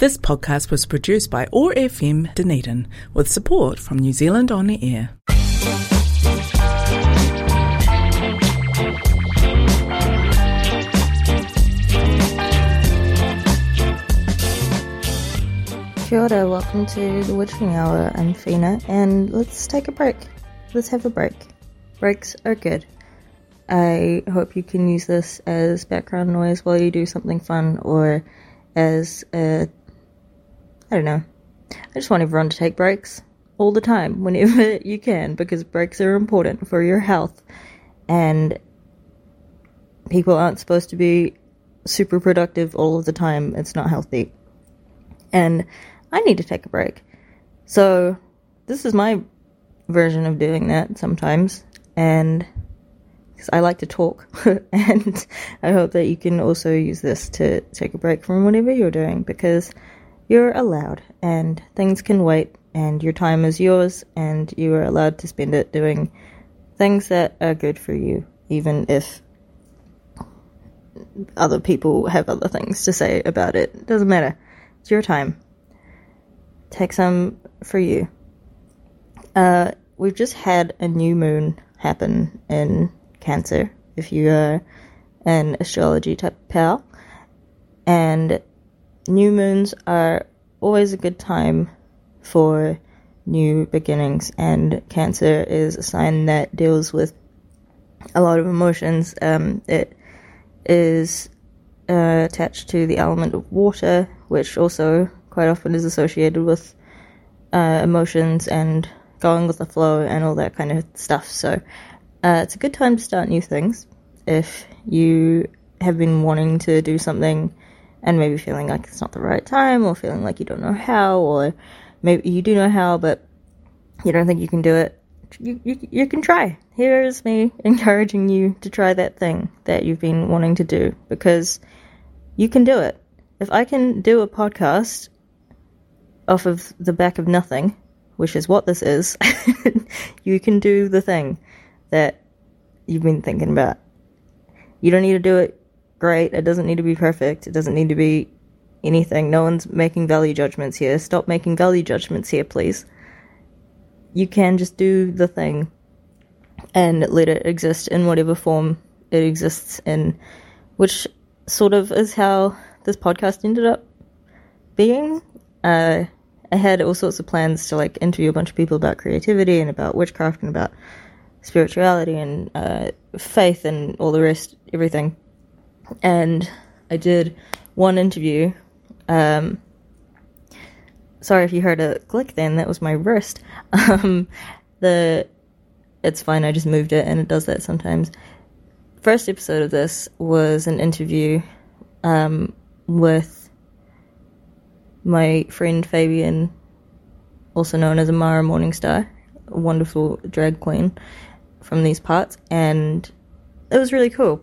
This podcast was produced by ORFM Dunedin with support from New Zealand On Air. Kia ora, welcome to The Witching Hour. I'm Fina, and let's take a break. Let's have a break. Breaks are good. I hope you can use this as background noise while you do something fun, or as a... I don't know. I just want everyone to take breaks all the time, whenever you can, because breaks are important for your health. And people aren't supposed to be super productive all of the time. It's not healthy. And I need to take a break. So this is my version of doing that sometimes. And because I like to talk. And I hope that you can also use this to take a break from whatever you're doing, because you're allowed and things can wait and your time is yours and you are allowed to spend it doing things that are good for you, even if other people have other things to say about it. It doesn't matter. It's your time. Take some for you. We've just had a new moon happen in Cancer, if you are an astrology type pal. And new moons are always a good time for new beginnings. And Cancer is a sign that deals with a lot of emotions. It is attached to the element of water, which also quite often is associated with emotions and going with the flow and all that kind of stuff. So it's a good time to start new things if you have been wanting to do something and maybe feeling like it's not the right time, or feeling like you don't know how, or maybe you do know how but you don't think you can do it. You can try. Here is me encouraging you to try that thing that you've been wanting to do, because you can do it. If I can do a podcast off of the back of nothing, which is what this is, you can do the thing that you've been thinking about. You don't need to do it great. It doesn't need to be perfect. It doesn't need to be anything. No one's making value judgments here. Stop making value judgments here, please. You can just do the thing and let it exist in whatever form it exists in, which sort of is how this podcast ended up being. I had all sorts of plans to like interview a bunch of people about creativity and about witchcraft and about spirituality and faith and all the rest, everything. And I did one interview. Sorry if you heard a click then, that was my wrist. It's fine, I just moved it and it does that sometimes. First episode of this was an interview with my friend Fabian, also known as Amara Morningstar, a wonderful drag queen from these parts, and it was really cool.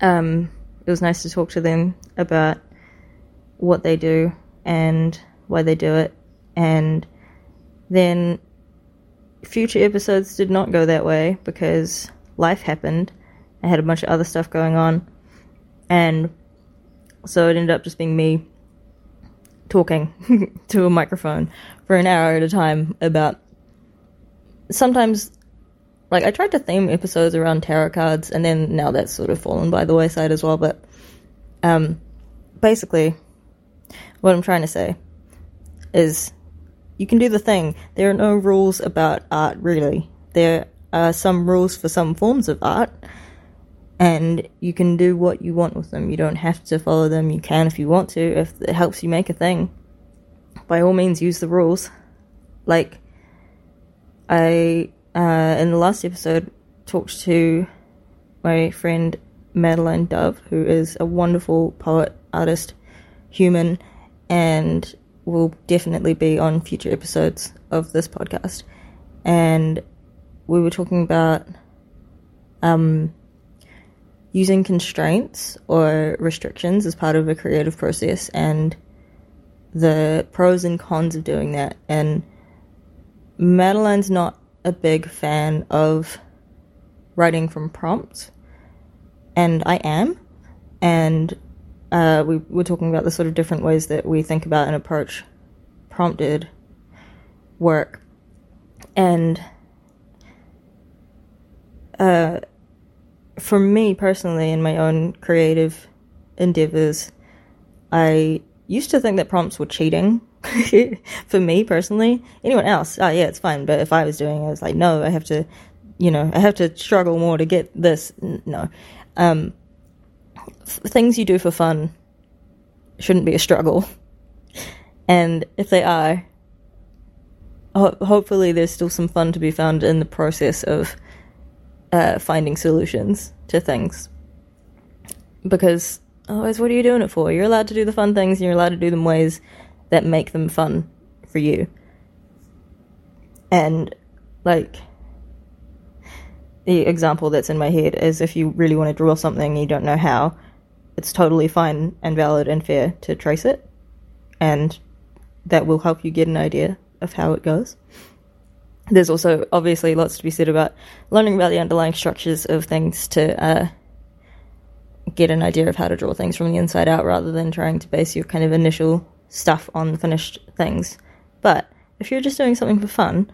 It was nice to talk to them about what they do and why they do it. And then future episodes did not go that way because life happened. I had a bunch of other stuff going on, and so it ended up just being me talking to a microphone for an hour at a time about, sometimes, like, I tried to theme episodes around tarot cards, and then now that's sort of fallen by the wayside as well. But basically what I'm trying to say is you can do the thing. There are no rules about art, really. There are some rules for some forms of art, and you can do what you want with them. You don't have to follow them. You can if you want to. If it helps you make a thing, by all means, use the rules. Like, I, in the last episode, talked to my friend Madeline Dove, who is a wonderful poet, artist, human, and will definitely be on future episodes of this podcast. And we were talking about using constraints or restrictions as part of a creative process, and the pros and cons of doing that. And Madeline's not a big fan of writing from prompts, and I am, and we were talking about the sort of different ways that we think about and approach prompted work. And for me personally, in my own creative endeavors, I used to think that prompts were cheating for me personally. Anyone else, oh yeah, it's fine. But if I was doing it, I was like, no, I have to, you know, I have to struggle more to get this. No. Things you do for fun shouldn't be a struggle. And if they are, hopefully there's still some fun to be found in the process of finding solutions to things. Because otherwise, what are you doing it for? You're allowed to do the fun things, and you're allowed to do them ways that make them fun for you. And, like, the example that's in my head is if you really want to draw something and you don't know how, it's totally fine and valid and fair to trace it. And that will help you get an idea of how it goes. There's also obviously lots to be said about learning about the underlying structures of things to get an idea of how to draw things from the inside out, rather than trying to base your kind of initial stuff on finished things. But if you're just doing something for fun,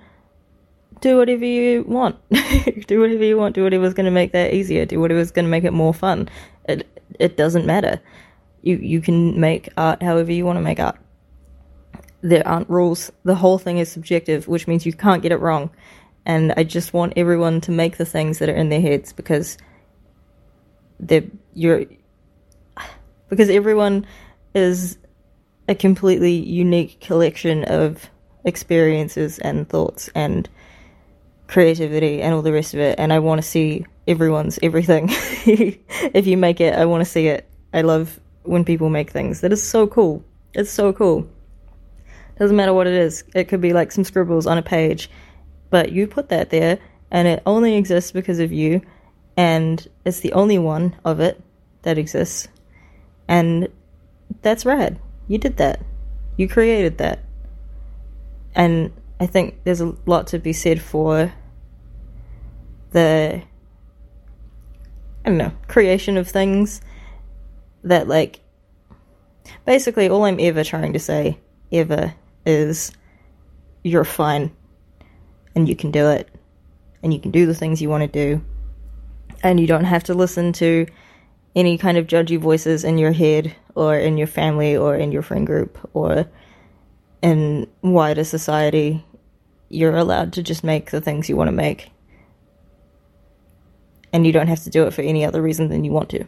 do whatever you want. Do whatever you want. Do whatever's going to make that easier. Do whatever's going to make it more fun. It doesn't matter. You can make art however you want to make art. There aren't rules. The whole thing is subjective, which means you can't get it wrong. And I just want everyone to make the things that are in their heads, because because everyone is a completely unique collection of experiences and thoughts and creativity and all the rest of it. And I want to see everyone's everything. If you make it, I want to see it. I love when people make things. That is so cool. It's so cool. Doesn't matter what it is. It could be like some scribbles on a page, but you put that there and it only exists because of you, and it's the only one of it that exists, and that's rad. You did that. You created that. And I think there's a lot to be said for the, I don't know, creation of things that, like, basically all I'm ever trying to say is you're fine, and you can do it, and you can do the things you want to do, and you don't have to listen to any kind of judgy voices in your head or in your family or in your friend group or in wider society. You're allowed to just make the things you want to make, and you don't have to do it for any other reason than you want to.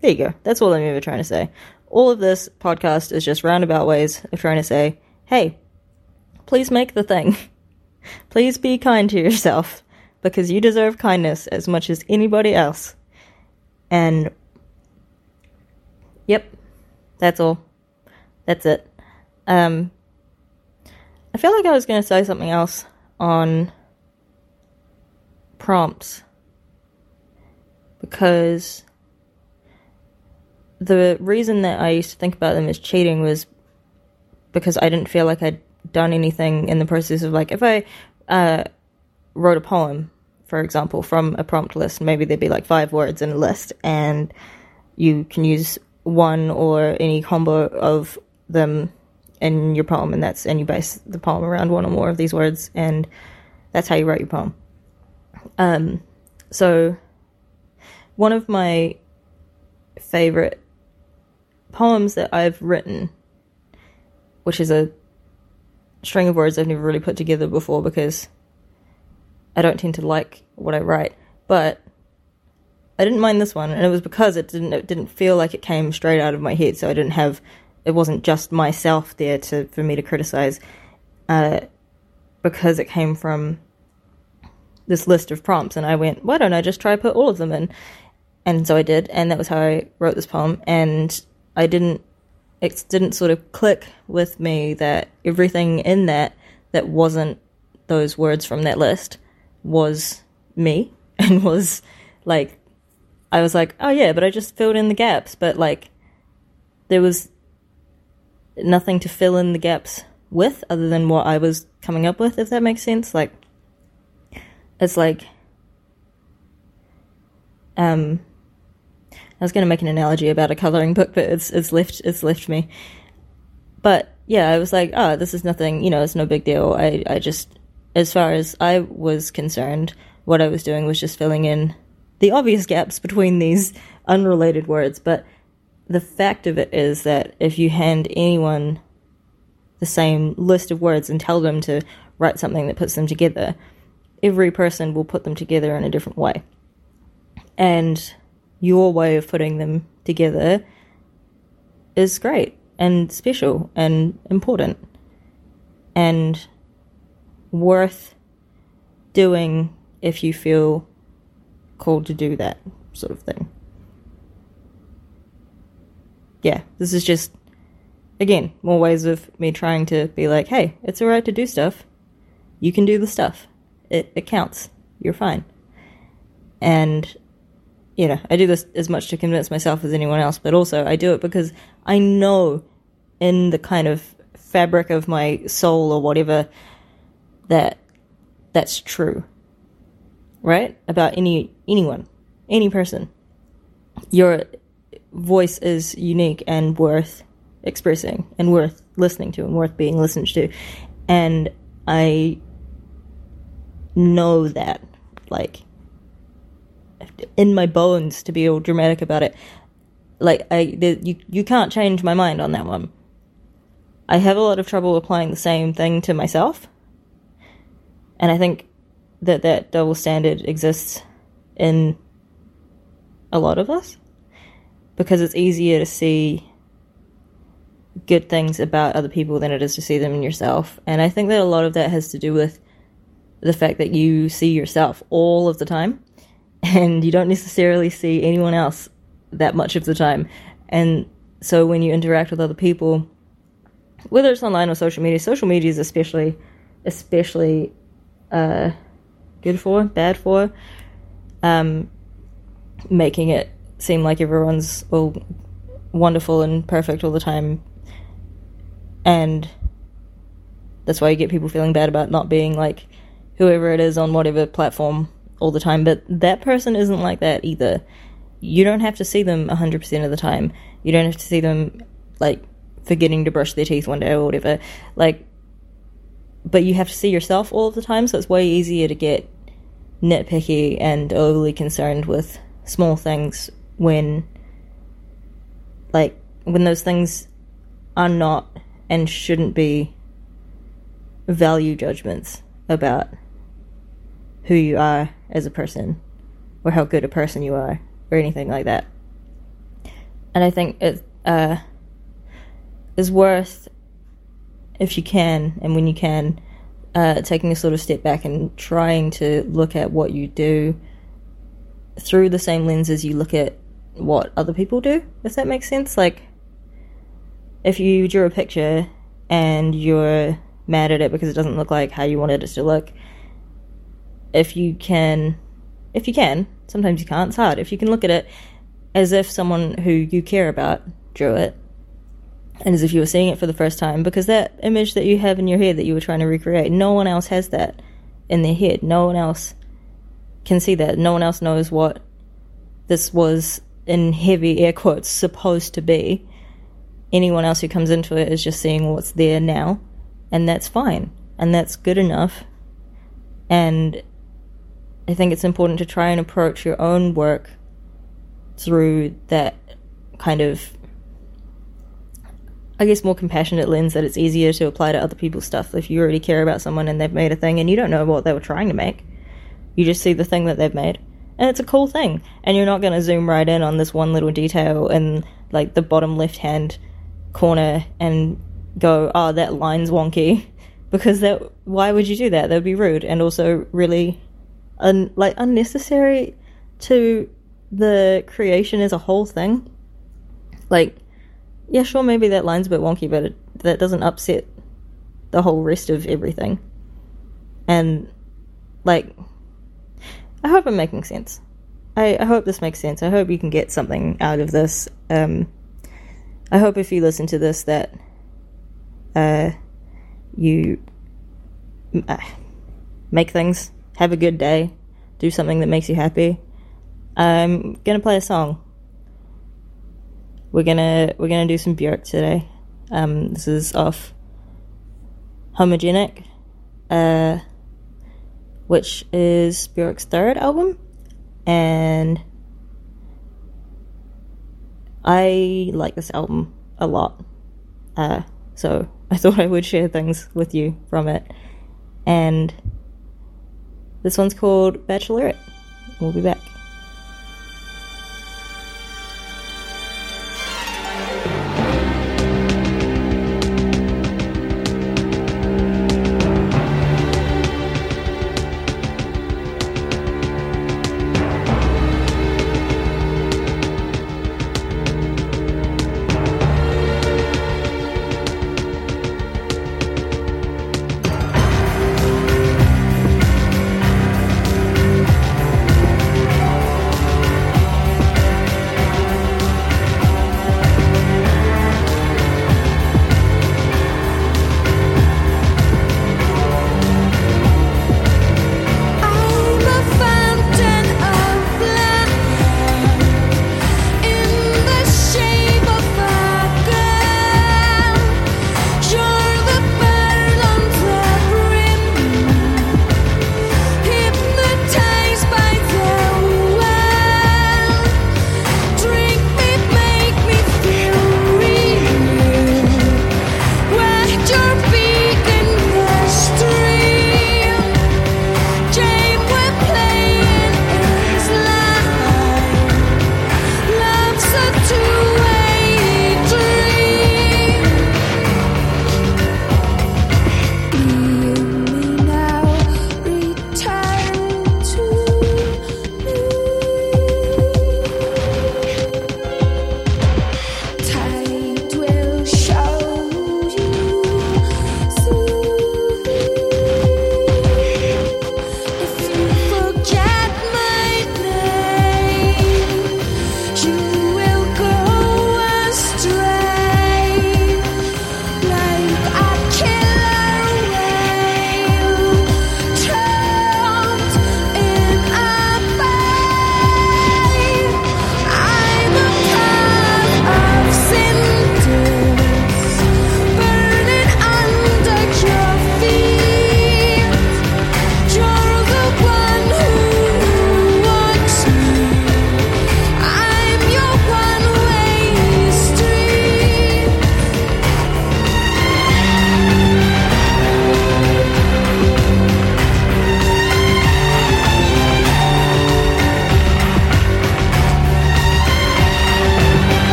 There you go. That's all I'm ever trying to say. All of this podcast is just roundabout ways of trying to say, hey, please make the thing. Please be kind to yourself, because you deserve kindness as much as anybody else. And, yep, that's all. That's it. I feel like I was going to say something else on prompts, because the reason that I used to think about them as cheating was because I didn't feel like I'd done anything in the process of, like, if I wrote a poem, for example, from a prompt list, maybe there'd be like 5 words in a list, and you can use one or any combo of them in your poem, and you base the poem around one or more of these words, and that's how you write your poem. So one of my favorite poems that I've written, which is a string of words I've never really put together before, because I don't tend to like what I write, but I didn't mind this one, and it was because it didn't feel like it came straight out of my head, so it wasn't just myself there for me to criticize, because it came from this list of prompts, and I went, why don't I just try put all of them in? And so I did, and that was how I wrote this poem. And it didn't sort of click with me that everything in that wasn't those words from that list was me, and was like, I was like, oh yeah, but I just filled in the gaps. But, like, there was nothing to fill in the gaps with other than what I was coming up with, if that makes sense. Like, it's like, I was going to make an analogy about a coloring book, but it's left me. But yeah, I was like, oh, this is nothing, you know, it's no big deal. I just, as far as I was concerned, what I was doing was just filling in the obvious gaps between these unrelated words. But the fact of it is that if you hand anyone the same list of words and tell them to write something that puts them together, every person will put them together in a different way. And your way of putting them together is great and special and important and worth doing if you feel called to do that sort of thing. Yeah, this is just, again, more ways of me trying to be like, hey, it's alright to do stuff. You can do the stuff. It counts. You're fine. And, you know, I do this as much to convince myself as anyone else, but also I do it because I know in the kind of fabric of my soul or whatever that that's true, right? About anyone, any person. Your voice is unique and worth expressing and worth listening to and worth being listened to. And I know that, like, in my bones, to be all dramatic about it. Like, you can't change my mind on that one. I have a lot of trouble applying the same thing to myself, and I think that double standard exists in a lot of us, because it's easier to see good things about other people than it is to see them in yourself. And I think that a lot of that has to do with the fact that you see yourself all of the time, and you don't necessarily see anyone else that much of the time. And so when you interact with other people, whether it's online or social media is especially good for, bad for, making it seem like everyone's all wonderful and perfect all the time. And that's why you get people feeling bad about not being like whoever it is on whatever platform all the time. But that person isn't like that either. You don't have to see them 100% of the time. You don't have to see them, like, forgetting to brush their teeth one day or whatever. Like, but you have to see yourself all of the time, so it's way easier to get nitpicky and overly concerned with small things when those things are not and shouldn't be value judgments about who you are as a person or how good a person you are or anything like that. And I think it is worth, if you can and when you can, taking a sort of step back and trying to look at what you do through the same lenses you look at what other people do, if that makes sense. Like, if you drew a picture and you're mad at it because it doesn't look like how you wanted it to look, if you can, sometimes you can't, it's hard, if you can look at it as if someone who you care about drew it, and as if you were seeing it for the first time, because that image that you have in your head that you were trying to recreate, no one else has that in their head, no one else can see that, no one else knows what this was, in heavy air quotes, supposed to be. Anyone else who comes into it is just seeing what's there now, and that's fine, and that's good enough. And I think it's important to try and approach your own work through that kind of, I guess, more compassionate lens, that it's easier to apply to other people's stuff. If you already care about someone and they've made a thing and you don't know what they were trying to make, you just see the thing that they've made, and it's a cool thing, and you're not going to zoom right in on this one little detail in, like, the bottom left-hand corner and go, oh, that line's wonky, because why would you do that? That would be rude, and also really unnecessary to the creation as a whole thing. Like, yeah, sure, maybe that line's a bit wonky, but that doesn't upset the whole rest of everything. And, like, I hope I'm making sense. I hope this makes sense. I hope you can get something out of this. I hope if you listen to this that you make things, have a good day, do something that makes you happy. I'm going to play a song We're gonna do some Björk today. This is off Homogenic, which is Björk's third album, and I like this album a lot. So I thought I would share things with you from it, and this one's called Bachelorette. We'll be back.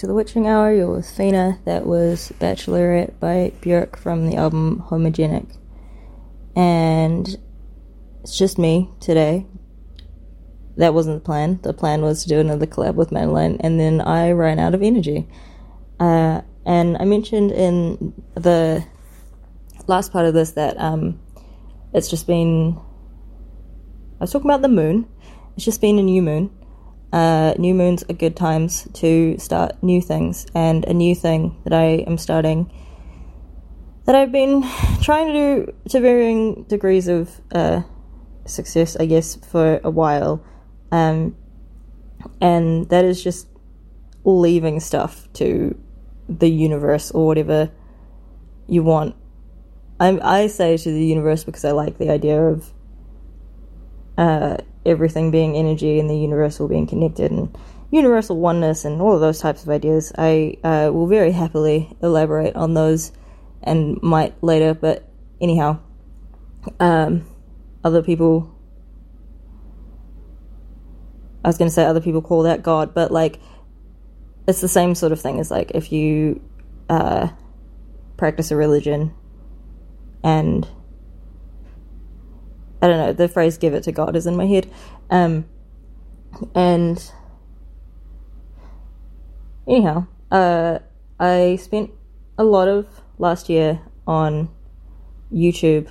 To The Witching Hour, you're with Fina. That was Bachelorette by Björk from the album Homogenic. And it's just me today. That wasn't the plan. The plan was to do another collab with Madeline, and then I ran out of energy. And I mentioned in the last part of this that it's just been... I was talking about the moon. It's just been a new moon. New moons are good times to start new things, and a new thing that I am starting that I've been trying to do to varying degrees of success, I guess, for a while, and that is just leaving stuff to the universe or whatever you want. I say to the universe because I like the idea of everything being energy and the universal being connected and universal oneness and all of those types of ideas. I will very happily elaborate on those and might later, but anyhow, other people call that God, but like it's the same sort of thing as like if you practice a religion, and I don't know, the phrase "give it to God" is in my head, and anyhow, I spent a lot of last year on YouTube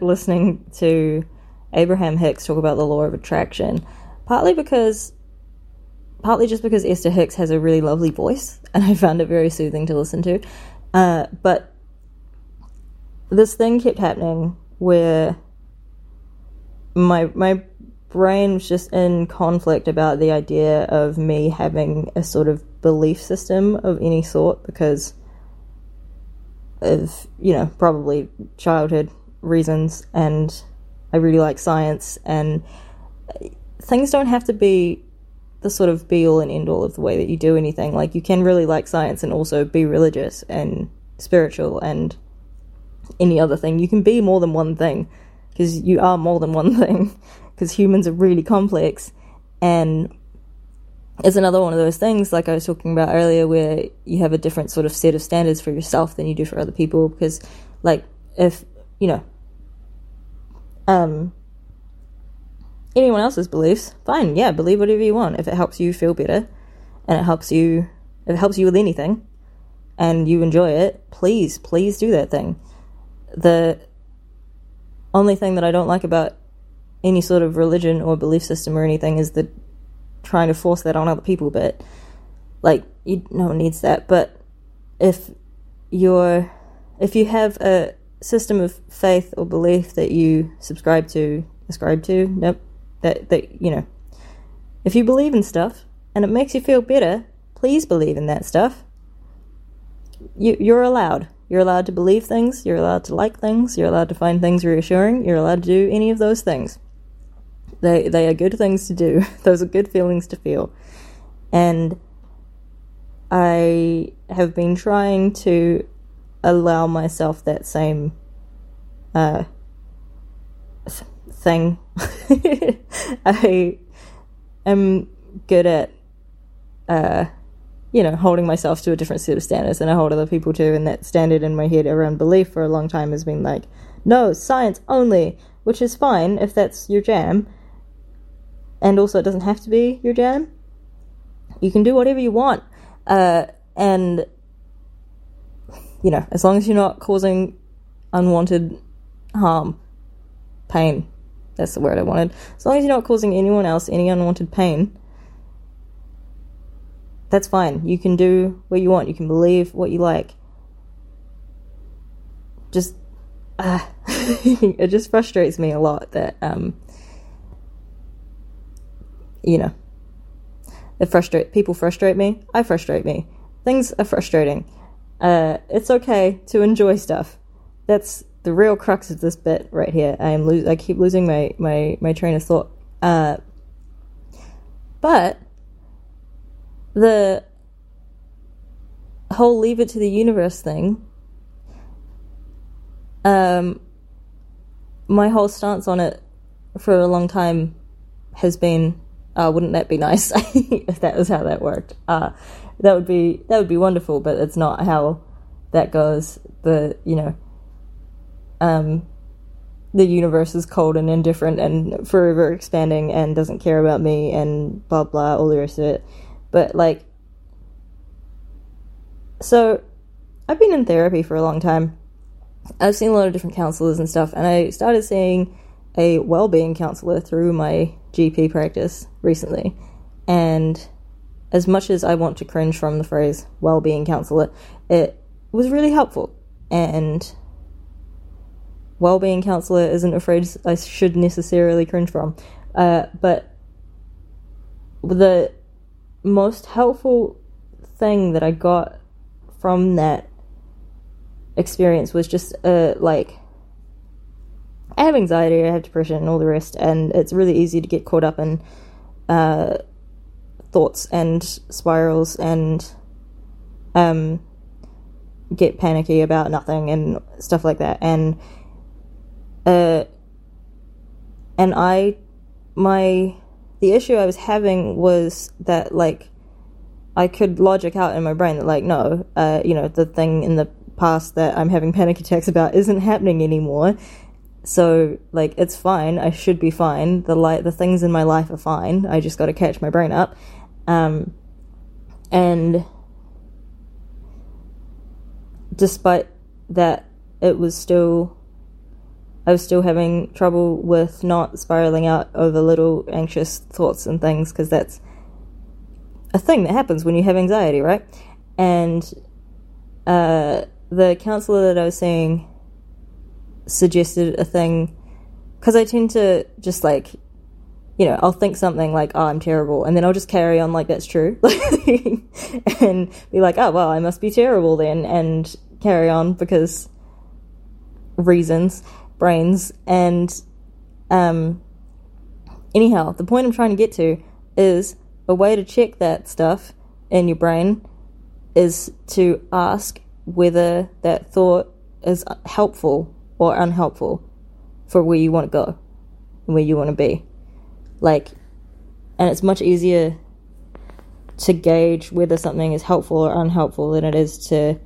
listening to Abraham Hicks talk about the law of attraction, partly just because Esther Hicks has a really lovely voice, and I found it very soothing to listen to, but this thing kept happening where my brain was just in conflict about the idea of me having a sort of belief system of any sort, because of, you know, probably childhood reasons, and I really like science, and things don't have to be the sort of be-all and end-all of the way that you do anything. Like, you can really like science and also be religious and spiritual and any other thing. You can be more than one thing, because you are more than one thing, because humans are really complex. And it's another one of those things, like I was talking about earlier, where you have a different sort of set of standards for yourself than you do for other people, because, like, if, you know, anyone else's beliefs, fine, yeah, believe whatever you want. If it helps you feel better, and if it helps you with anything, and you enjoy it, please do that thing. The only thing that I don't like about any sort of religion or belief system or anything is the trying to force that on other people, but, like, no one needs that. But if you have a system of faith or belief that you you know, if you believe in stuff and it makes you feel better, please believe in that stuff. You're allowed to believe things, you're allowed to like things, you're allowed to find things reassuring, you're allowed to do any of those things. They are good things to do. Those are good feelings to feel. And I have been trying to allow myself that same thing. I am good at, you know, holding myself to a different set of standards, and I hold other people to, and that standard in my head around belief for a long time has been like, no, science only, which is fine if that's your jam. And also, it doesn't have to be your jam. You can do whatever you want. And, you know, as long as you're not causing unwanted harm, pain, that's the word I wanted. As long as you're not causing anyone else any unwanted pain, that's fine. You can do what you want. You can believe what you like. Just, it just frustrates me a lot that, you know, people frustrate me. I frustrate me. Things are frustrating. It's okay to enjoy stuff. That's the real crux of this bit right here. I keep losing my train of thought. But the whole leave it to the universe thing, my whole stance on it for a long time has been, wouldn't that be nice if that was how that worked? That would be wonderful, but it's not how that goes. The universe is cold and indifferent and forever expanding and doesn't care about me and blah blah, all the rest of it. But, like, so I've been in therapy for a long time. I've seen a lot of different counselors and stuff, and I started seeing a well-being counselor through my GP practice recently. And as much as I want to cringe from the phrase well-being counselor, it was really helpful. And well-being counselor isn't a phrase I should necessarily cringe from. But the most helpful thing that I got from that experience was just, like, I have anxiety, I have depression, and all the rest, and it's really easy to get caught up in thoughts and spirals and get panicky about nothing and stuff like that. And the issue I was having was that, like, I could logic out in my brain that, like, no, you know, the thing in the past that I'm having panic attacks about isn't happening anymore. So, like, it's fine. I should be fine. The things in my life are fine. I just got to catch my brain up. And despite that, I was still having trouble with not spiraling out over little anxious thoughts and things, because that's a thing that happens when you have anxiety, right? And the counsellor that I was seeing suggested a thing, because I tend to just, like, you know, I'll think something like, oh, I'm terrible, and then I'll just carry on like that's true and be like, oh, well, I must be terrible then, and carry on because reasons, brains. And anyhow, the point I'm trying to get to is a way to check that stuff in your brain is to ask whether that thought is helpful or unhelpful for where you want to go and where you want to be. Like, and it's much easier to gauge whether something is helpful or unhelpful than it is to,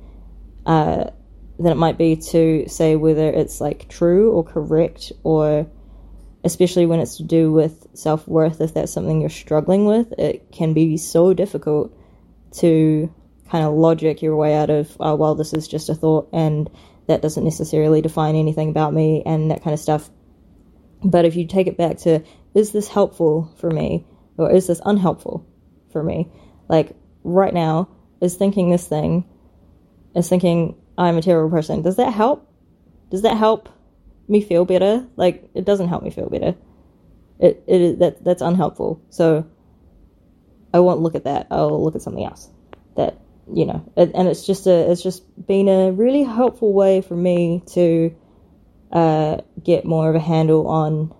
than it might be to say whether it's, like, true or correct, or especially when it's to do with self-worth, if that's something you're struggling with, it can be so difficult to kind of logic your way out of, oh, well, this is just a thought, and that doesn't necessarily define anything about me, and that kind of stuff. But if you take it back to, is this helpful for me, or is this unhelpful for me? Like, right now, is thinking I'm a terrible person, does that help? Does that help me feel better? Like, it doesn't help me feel better. That's unhelpful. So I won't look at that. I'll look at something else. That, you know, and it's just been a really helpful way for me to get more of a handle on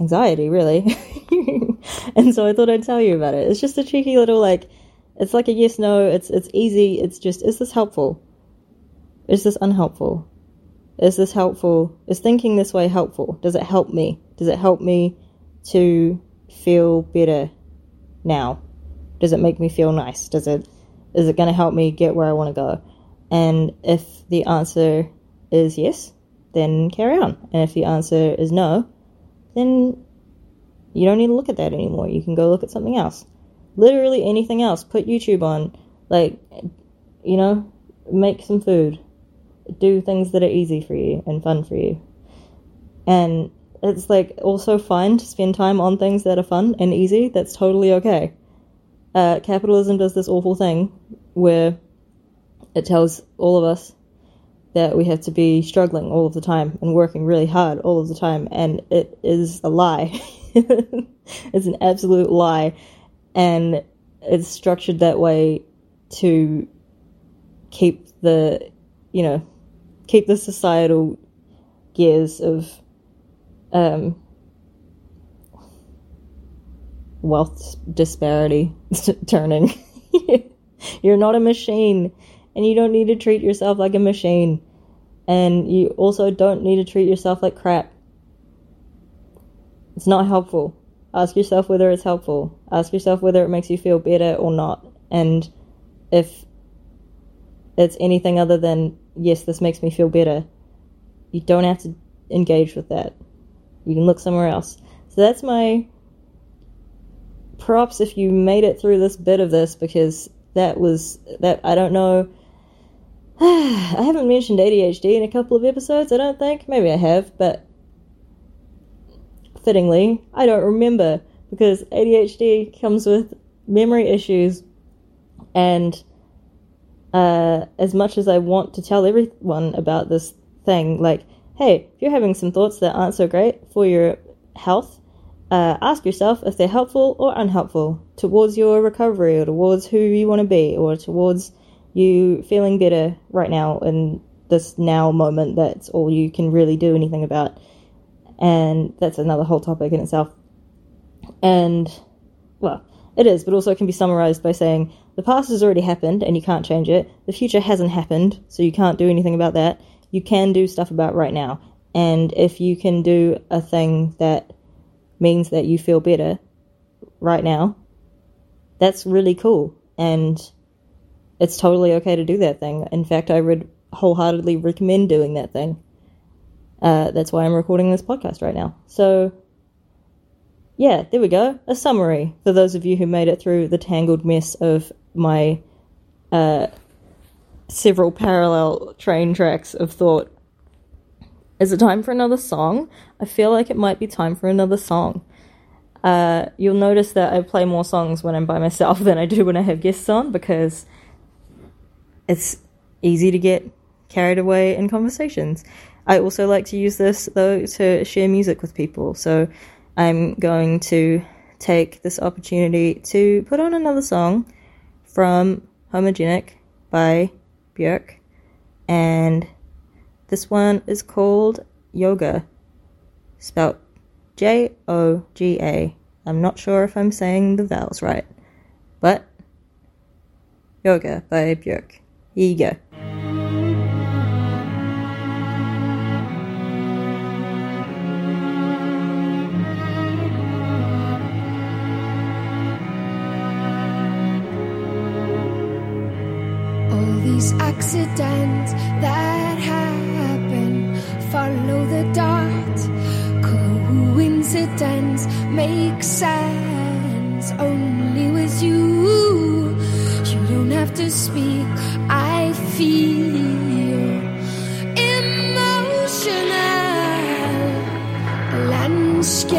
anxiety, really. And so I thought I'd tell you about it. It's just a cheeky little, like, it's like a yes, no, it's easy, it's just, is this helpful? Is this unhelpful? Is this helpful? Is thinking this way helpful? Does it help me? Does it help me to feel better now? Does it make me feel nice? Is it going to help me get where I want to go? And if the answer is yes, then carry on. And if the answer is no, then you don't need to look at that anymore. You can go look at something else. Literally anything else. Put YouTube on. Like, you know, make some food. Do things that are easy for you and fun for you. And it's, like, also fine to spend time on things that are fun and easy. That's totally okay. Capitalism does this awful thing where it tells all of us that we have to be struggling all of the time and working really hard all of the time, and it is a lie. It's an absolute lie, and it's structured that way to keep the societal gears of wealth disparity turning. You're not a machine, and you don't need to treat yourself like a machine, and you also don't need to treat yourself like crap. It's not helpful. Ask yourself whether it's helpful. Ask yourself whether it makes you feel better or not. And if it's anything other than, yes, this makes me feel better, you don't have to engage with that. You can look somewhere else. So that's my props if you made it through this bit of this, because that I don't know. I haven't mentioned ADHD in a couple of episodes, I don't think. Maybe I have, but fittingly, I don't remember, because ADHD comes with memory issues, and as much as I want to tell everyone about this thing, like, hey, if you're having some thoughts that aren't so great for your health, ask yourself if they're helpful or unhelpful towards your recovery, or towards who you want to be, or towards you feeling better right now in this now moment that's all you can really do anything about. And that's another whole topic in itself. And, well, it is, but also it can be summarized by saying, the past has already happened and you can't change it. The future hasn't happened, so you can't do anything about that. You can do stuff about right now. And if you can do a thing that means that you feel better right now, that's really cool. And it's totally okay to do that thing. In fact, I would wholeheartedly recommend doing that thing. That's why I'm recording this podcast right now. So, yeah, there we go. A summary for those of you who made it through the tangled mess of my several parallel train tracks of thought. Is it time for another song? I feel like it might be time for another song. You'll notice that I play more songs when I'm by myself than I do when I have guests on, because it's easy to get carried away in conversations. I also like to use this, though, to share music with people, so I'm going to take this opportunity to put on another song from Homogenic by Björk, and this one is called Yoga, spelt Joga. I'm not sure if I'm saying the vowels right, but Yoga by Björk. Here you go. All these accidents that happen follow the dot. Coincidence makes sense only with you. You don't have to speak, I feel emotional landscapes.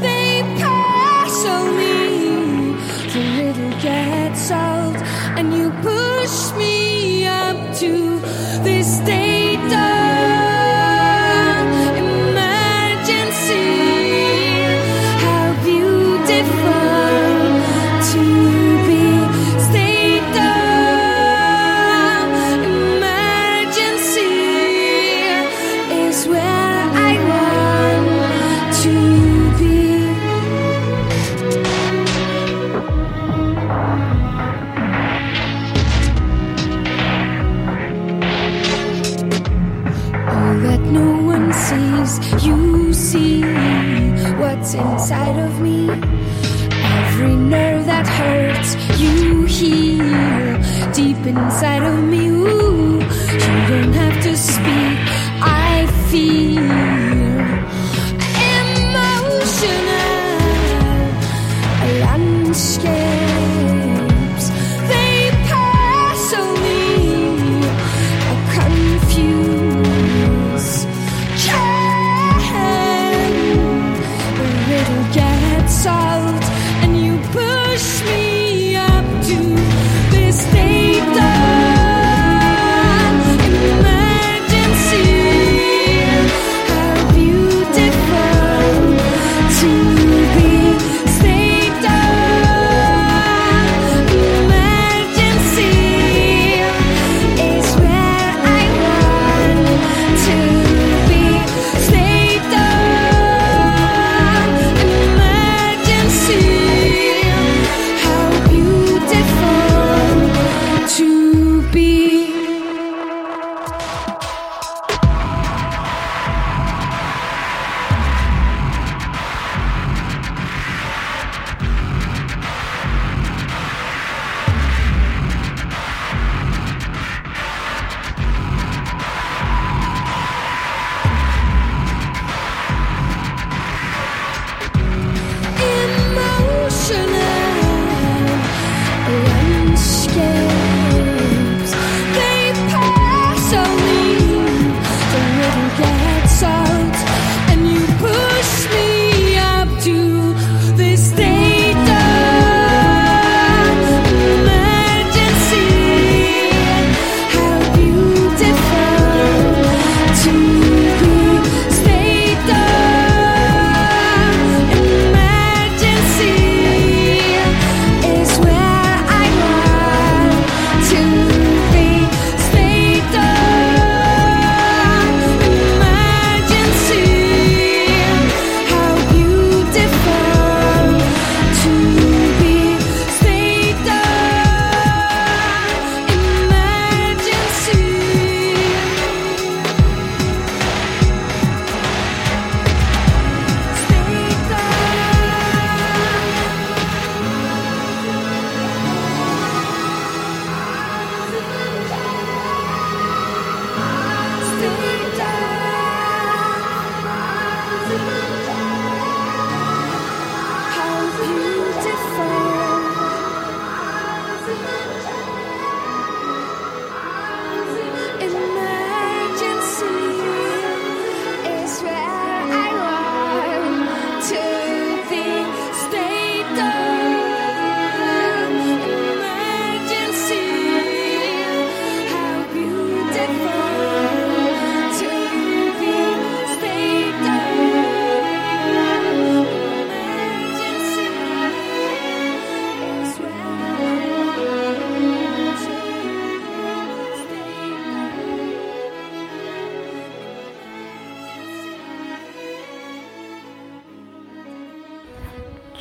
They pass on me, the riddle gets solved, and you push me up to this state of inside of me. Every nerve that hurts, you heal deep inside of me. Ooh, you don't have to speak, I feel emotional landscapes. They pass on me, I confuse. Solved, and you push me up to this state of emergency.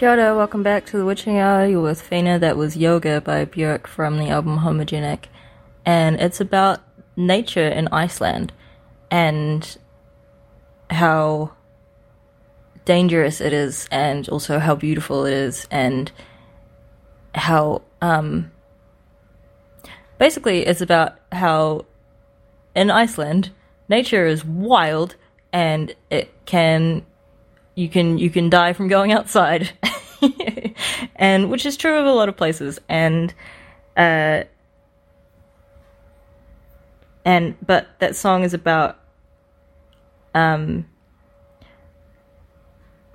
Kia ora, welcome back to The Witching Hour. You're with Fina. That was Yoga by Björk from the album Homogenic. And it's about nature in Iceland and how dangerous it is and also how beautiful it is and how... Basically, it's about how in Iceland, nature is wild and it can... You can die from going outside, and which is true of a lot of places. But that song is about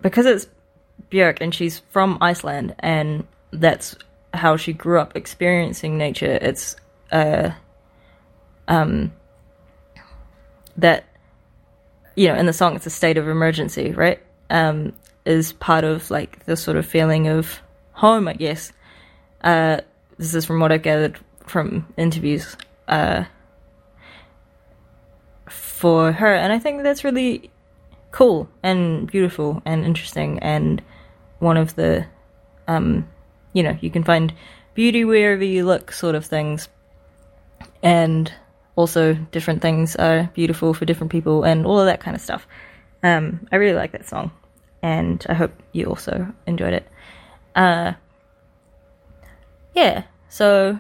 because it's Björk and she's from Iceland, and that's how she grew up experiencing nature. It's that in the song it's a state of emergency, right? Is part of like the sort of feeling of home, I guess. This is from what I've gathered from interviews for her, and I think that's really cool and beautiful and interesting. And one of the, you can find beauty wherever you look, sort of things, and also different things are beautiful for different people, and all of that kind of stuff. I really like that song, and I hope you also enjoyed it. So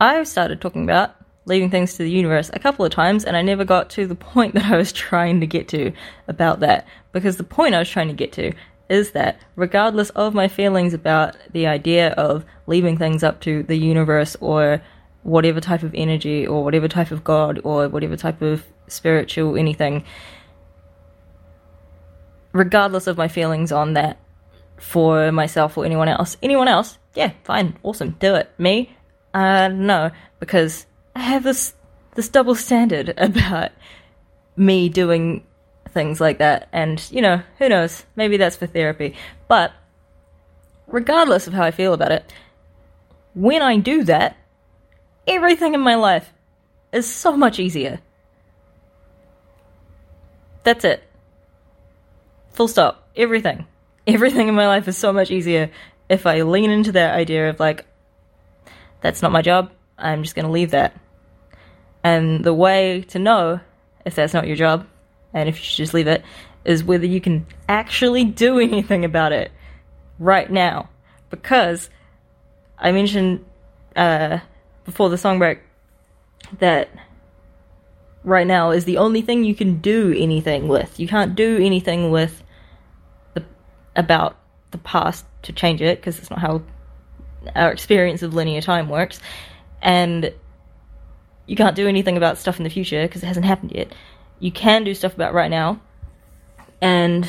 I've started talking about leaving things to the universe a couple of times, and I never got to the point that I was trying to get to about that, because the point I was trying to get to is that regardless of my feelings about the idea of leaving things up to the universe or whatever type of energy or whatever type of God or whatever type of spiritual anything, regardless of my feelings on that for myself or anyone else, yeah, fine, awesome, do it. Me? No, because I have this double standard about me doing things like that, and, who knows, maybe that's for therapy. But regardless of how I feel about it, when I do that, everything in my life is so much easier. That's it. Full stop. Everything. Everything in my life is so much easier if I lean into that idea of like, that's not my job, I'm just going to leave that. And the way to know if that's not your job and if you should just leave it is whether you can actually do anything about it right now. Because I mentioned... before the song break, that right now is the only thing you can do anything with. You can't do anything with about the past to change it, because it's not how our experience of linear time works. And you can't do anything about stuff in the future, because it hasn't happened yet. You can do stuff about right now, and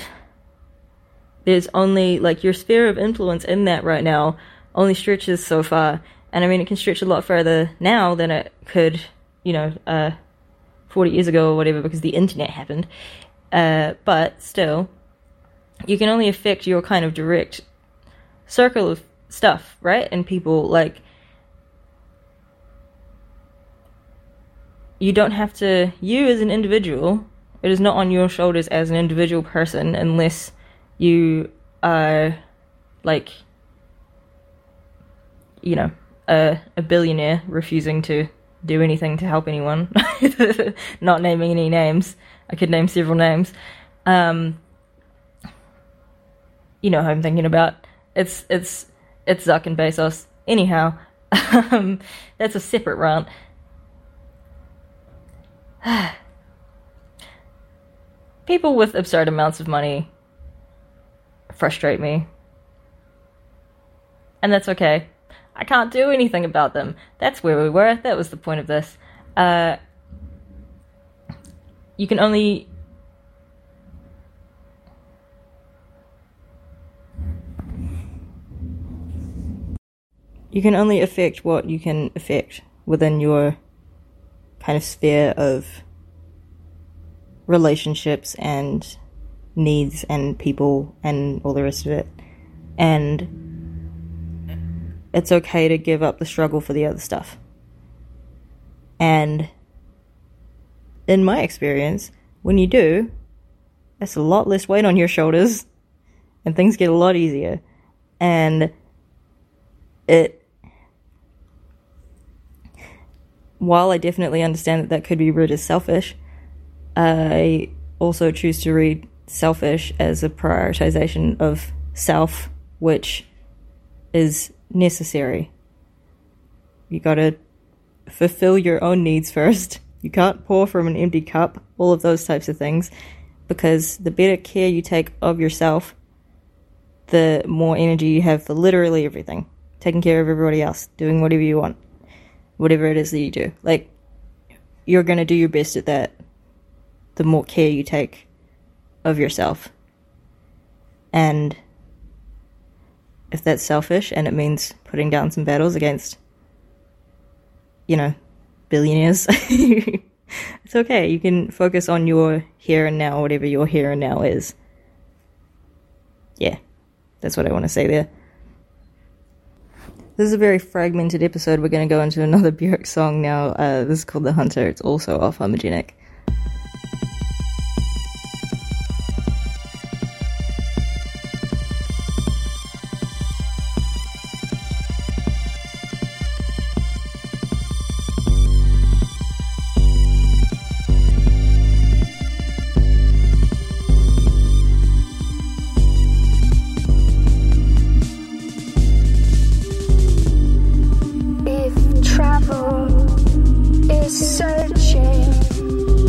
there's only, your sphere of influence in that right now only stretches so far. And I mean, it can stretch a lot further now than it could, 40 years ago or whatever, because the internet happened. But still, you can only affect your kind of direct circle of stuff, right? And people, you don't have to, you as an individual, it is not on your shoulders as an individual person unless you are, a billionaire refusing to do anything to help anyone, not naming any names. I could name several names. I'm thinking about it's Zuck and Bezos. Anyhow, that's a separate rant. People with absurd amounts of money frustrate me, and that's okay. I can't do anything about them. That's where we were. That was the point of this. You can only... You can only affect what you can affect within your kind of sphere of relationships and needs and people and all the rest of it. And... it's okay to give up the struggle for the other stuff. And in my experience, when you do, that's a lot less weight on your shoulders, and things get a lot easier. And while I definitely understand that that could be read as selfish, I also choose to read selfish as a prioritization of self, which is necessary. You gotta fulfill your own needs first. You can't pour from an empty cup, all of those types of things, because the better care you take of yourself, the more energy you have for literally everything. Taking care of everybody else, doing whatever you want, whatever it is that you do. Like, you're gonna do your best at that the more care you take of yourself. And if that's selfish and it means putting down some battles against, you know, billionaires, it's okay. You can focus on your here and now, whatever your here and now is. Yeah, that's what I want to say there. This is a very fragmented episode. We're going to go into another Björk song now. This is called The Hunter. It's also off Homogenic. Travel is searching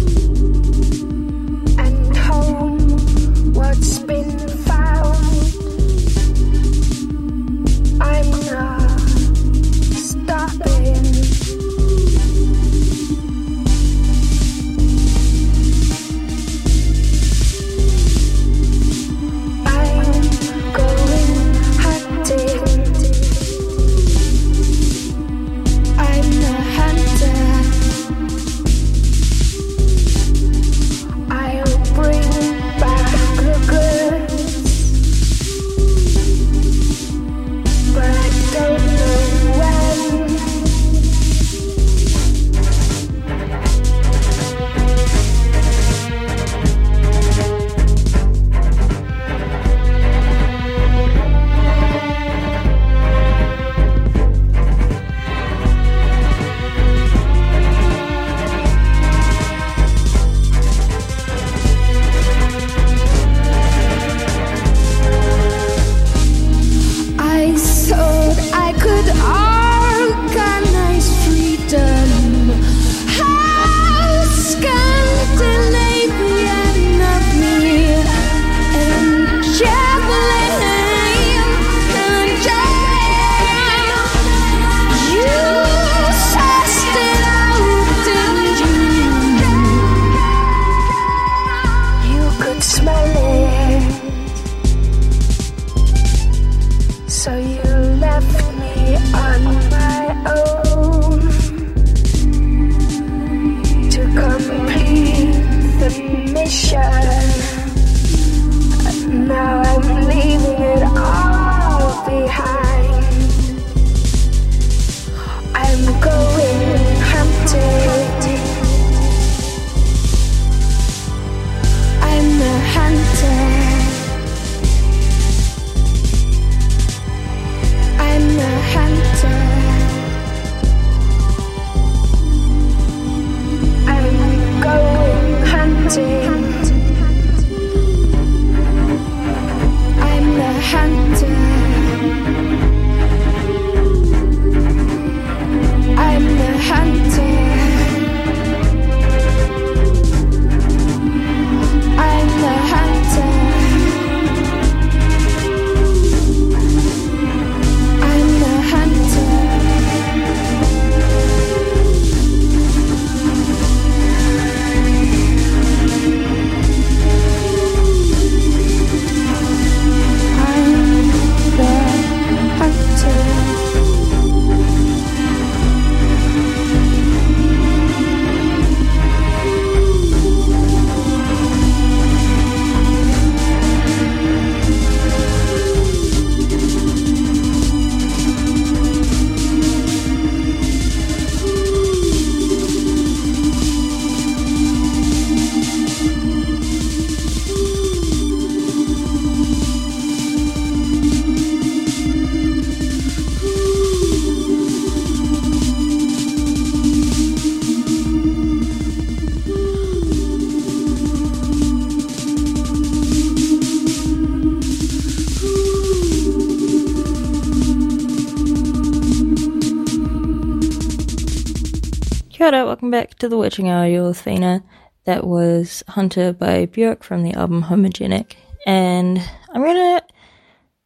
Kia ora, welcome back to The Witching Hour, you're with Fina. That was Hunter by Björk from the album Homogenic. And I'm going to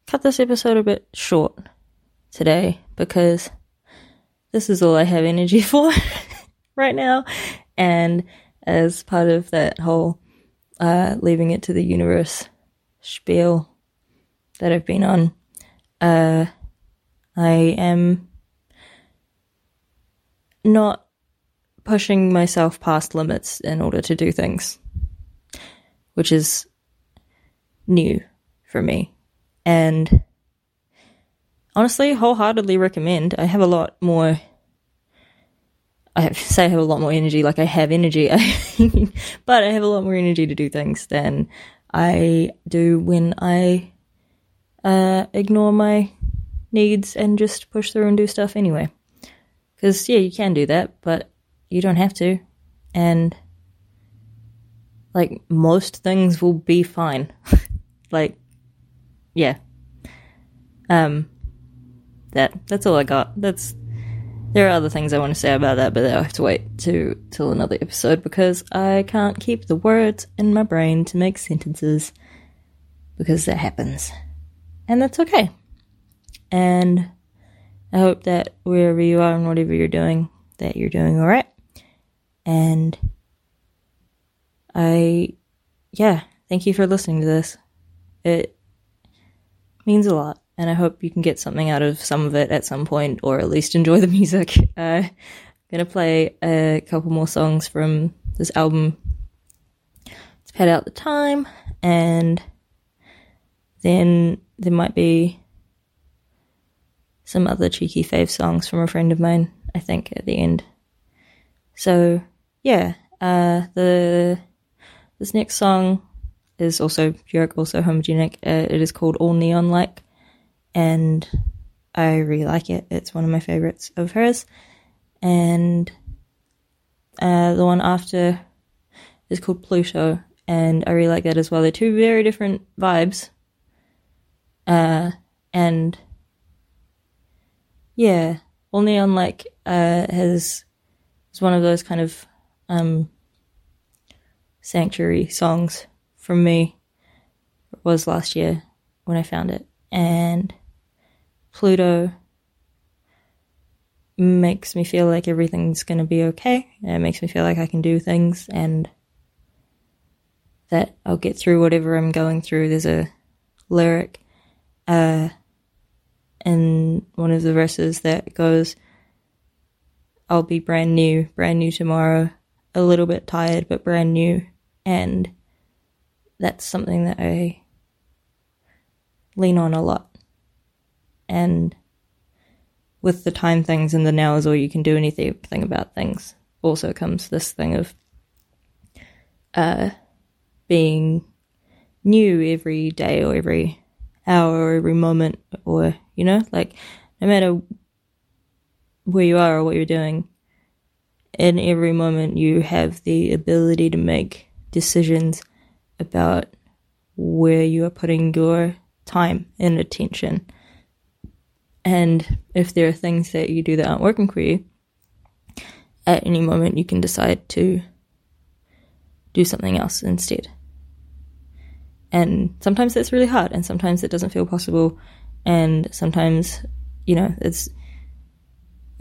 cut this episode a bit short today because this is all I have energy for right now. And as part of that whole leaving it to the universe spiel that I've been on, I am not pushing myself past limits in order to do things, which is new for me, and honestly wholeheartedly recommend. I have a lot more energy to do things than I do when I ignore my needs and just push through and do stuff anyway, because yeah, you can do that, but you don't have to, and, like, most things will be fine. Like, yeah. That's all I got. There are other things I want to say about that, but I'll have to wait till another episode, because I can't keep the words in my brain to make sentences, because that happens. And that's okay. And I hope that wherever you are and whatever you're doing, that you're doing all right. And thank you for listening to this. It means a lot, and I hope you can get something out of some of it at some point, or at least enjoy the music. I'm going to play a couple more songs from this album to pad out the time, and then there might be some other cheeky fave songs from a friend of mine, I think, at the end. So, yeah, this next song is also Björk, also Homogenic. It is called All Neon Like, and I really like it. It's one of my favourites of hers. And the one after is called Pluto, and I really like that as well. They're two very different vibes. And, yeah, All Neon Like is one of those kind of sanctuary songs from me. It was last year when I found it, and Pluto makes me feel like everything's gonna be okay. It makes me feel like I can do things and that I'll get through whatever I'm going through. There's a lyric in one of the verses that goes, I'll be brand new tomorrow, a little bit tired, but brand new. And that's something that I lean on a lot. And with the time things and the now is all you can do anything about things, also comes this thing of being new every day or every hour or every moment, or, you know, like, no matter where you are or what you're doing, in every moment you have the ability to make decisions about where you are putting your time and attention. And if there are things that you do that aren't working for you, at any moment you can decide to do something else instead. And sometimes that's really hard, and sometimes it doesn't feel possible, and sometimes, you know,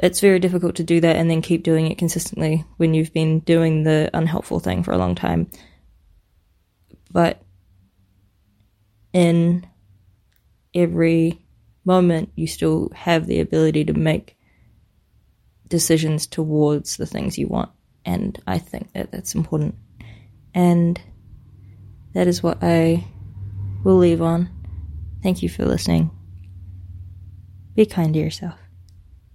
it's very difficult to do that and then keep doing it consistently when you've been doing the unhelpful thing for a long time. But in every moment, you still have the ability to make decisions towards the things you want. And I think that that's important. And that is what I will leave on. Thank you for listening. Be kind to yourself.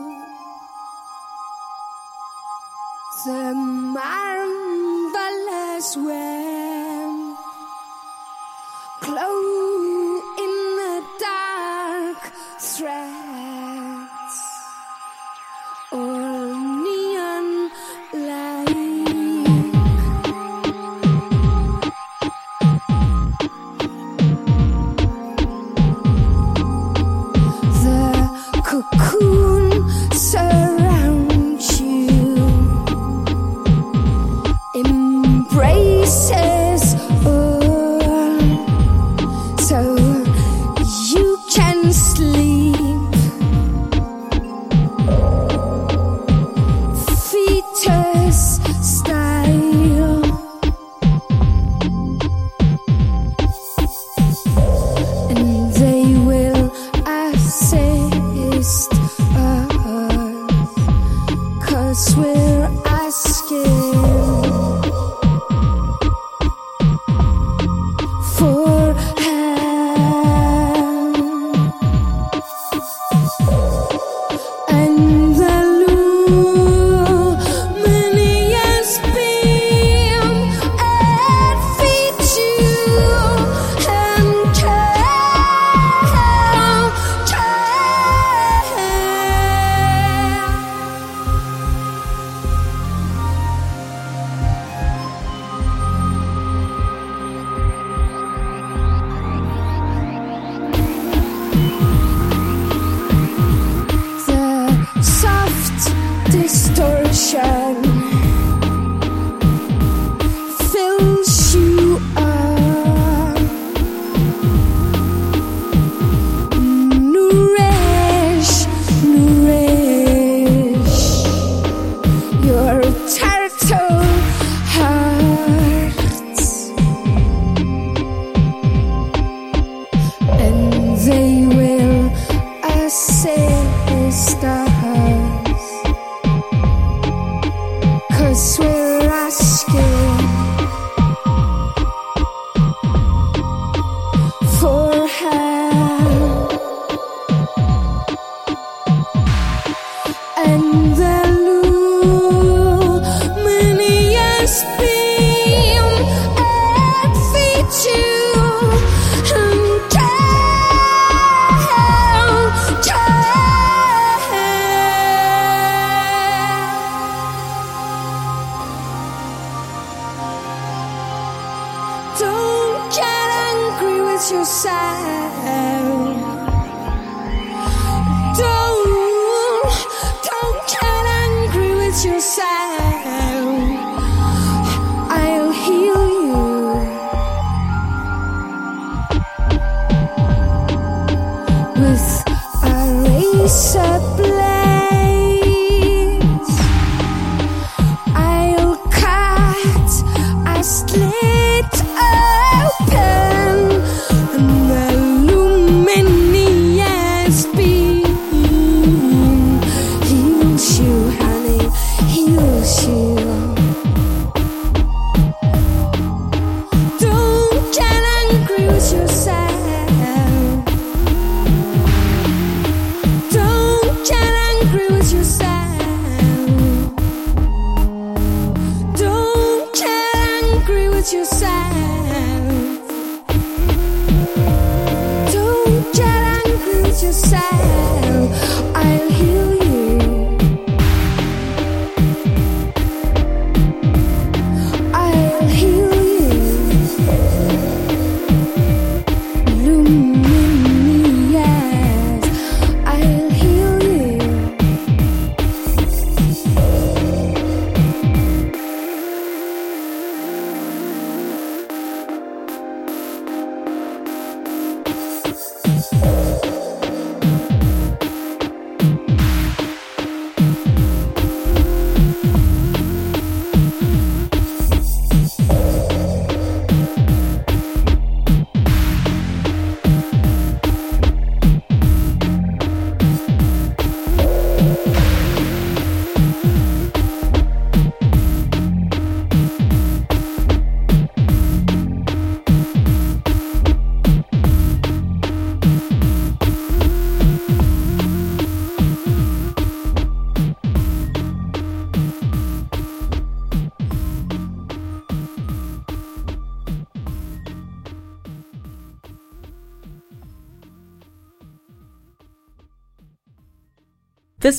This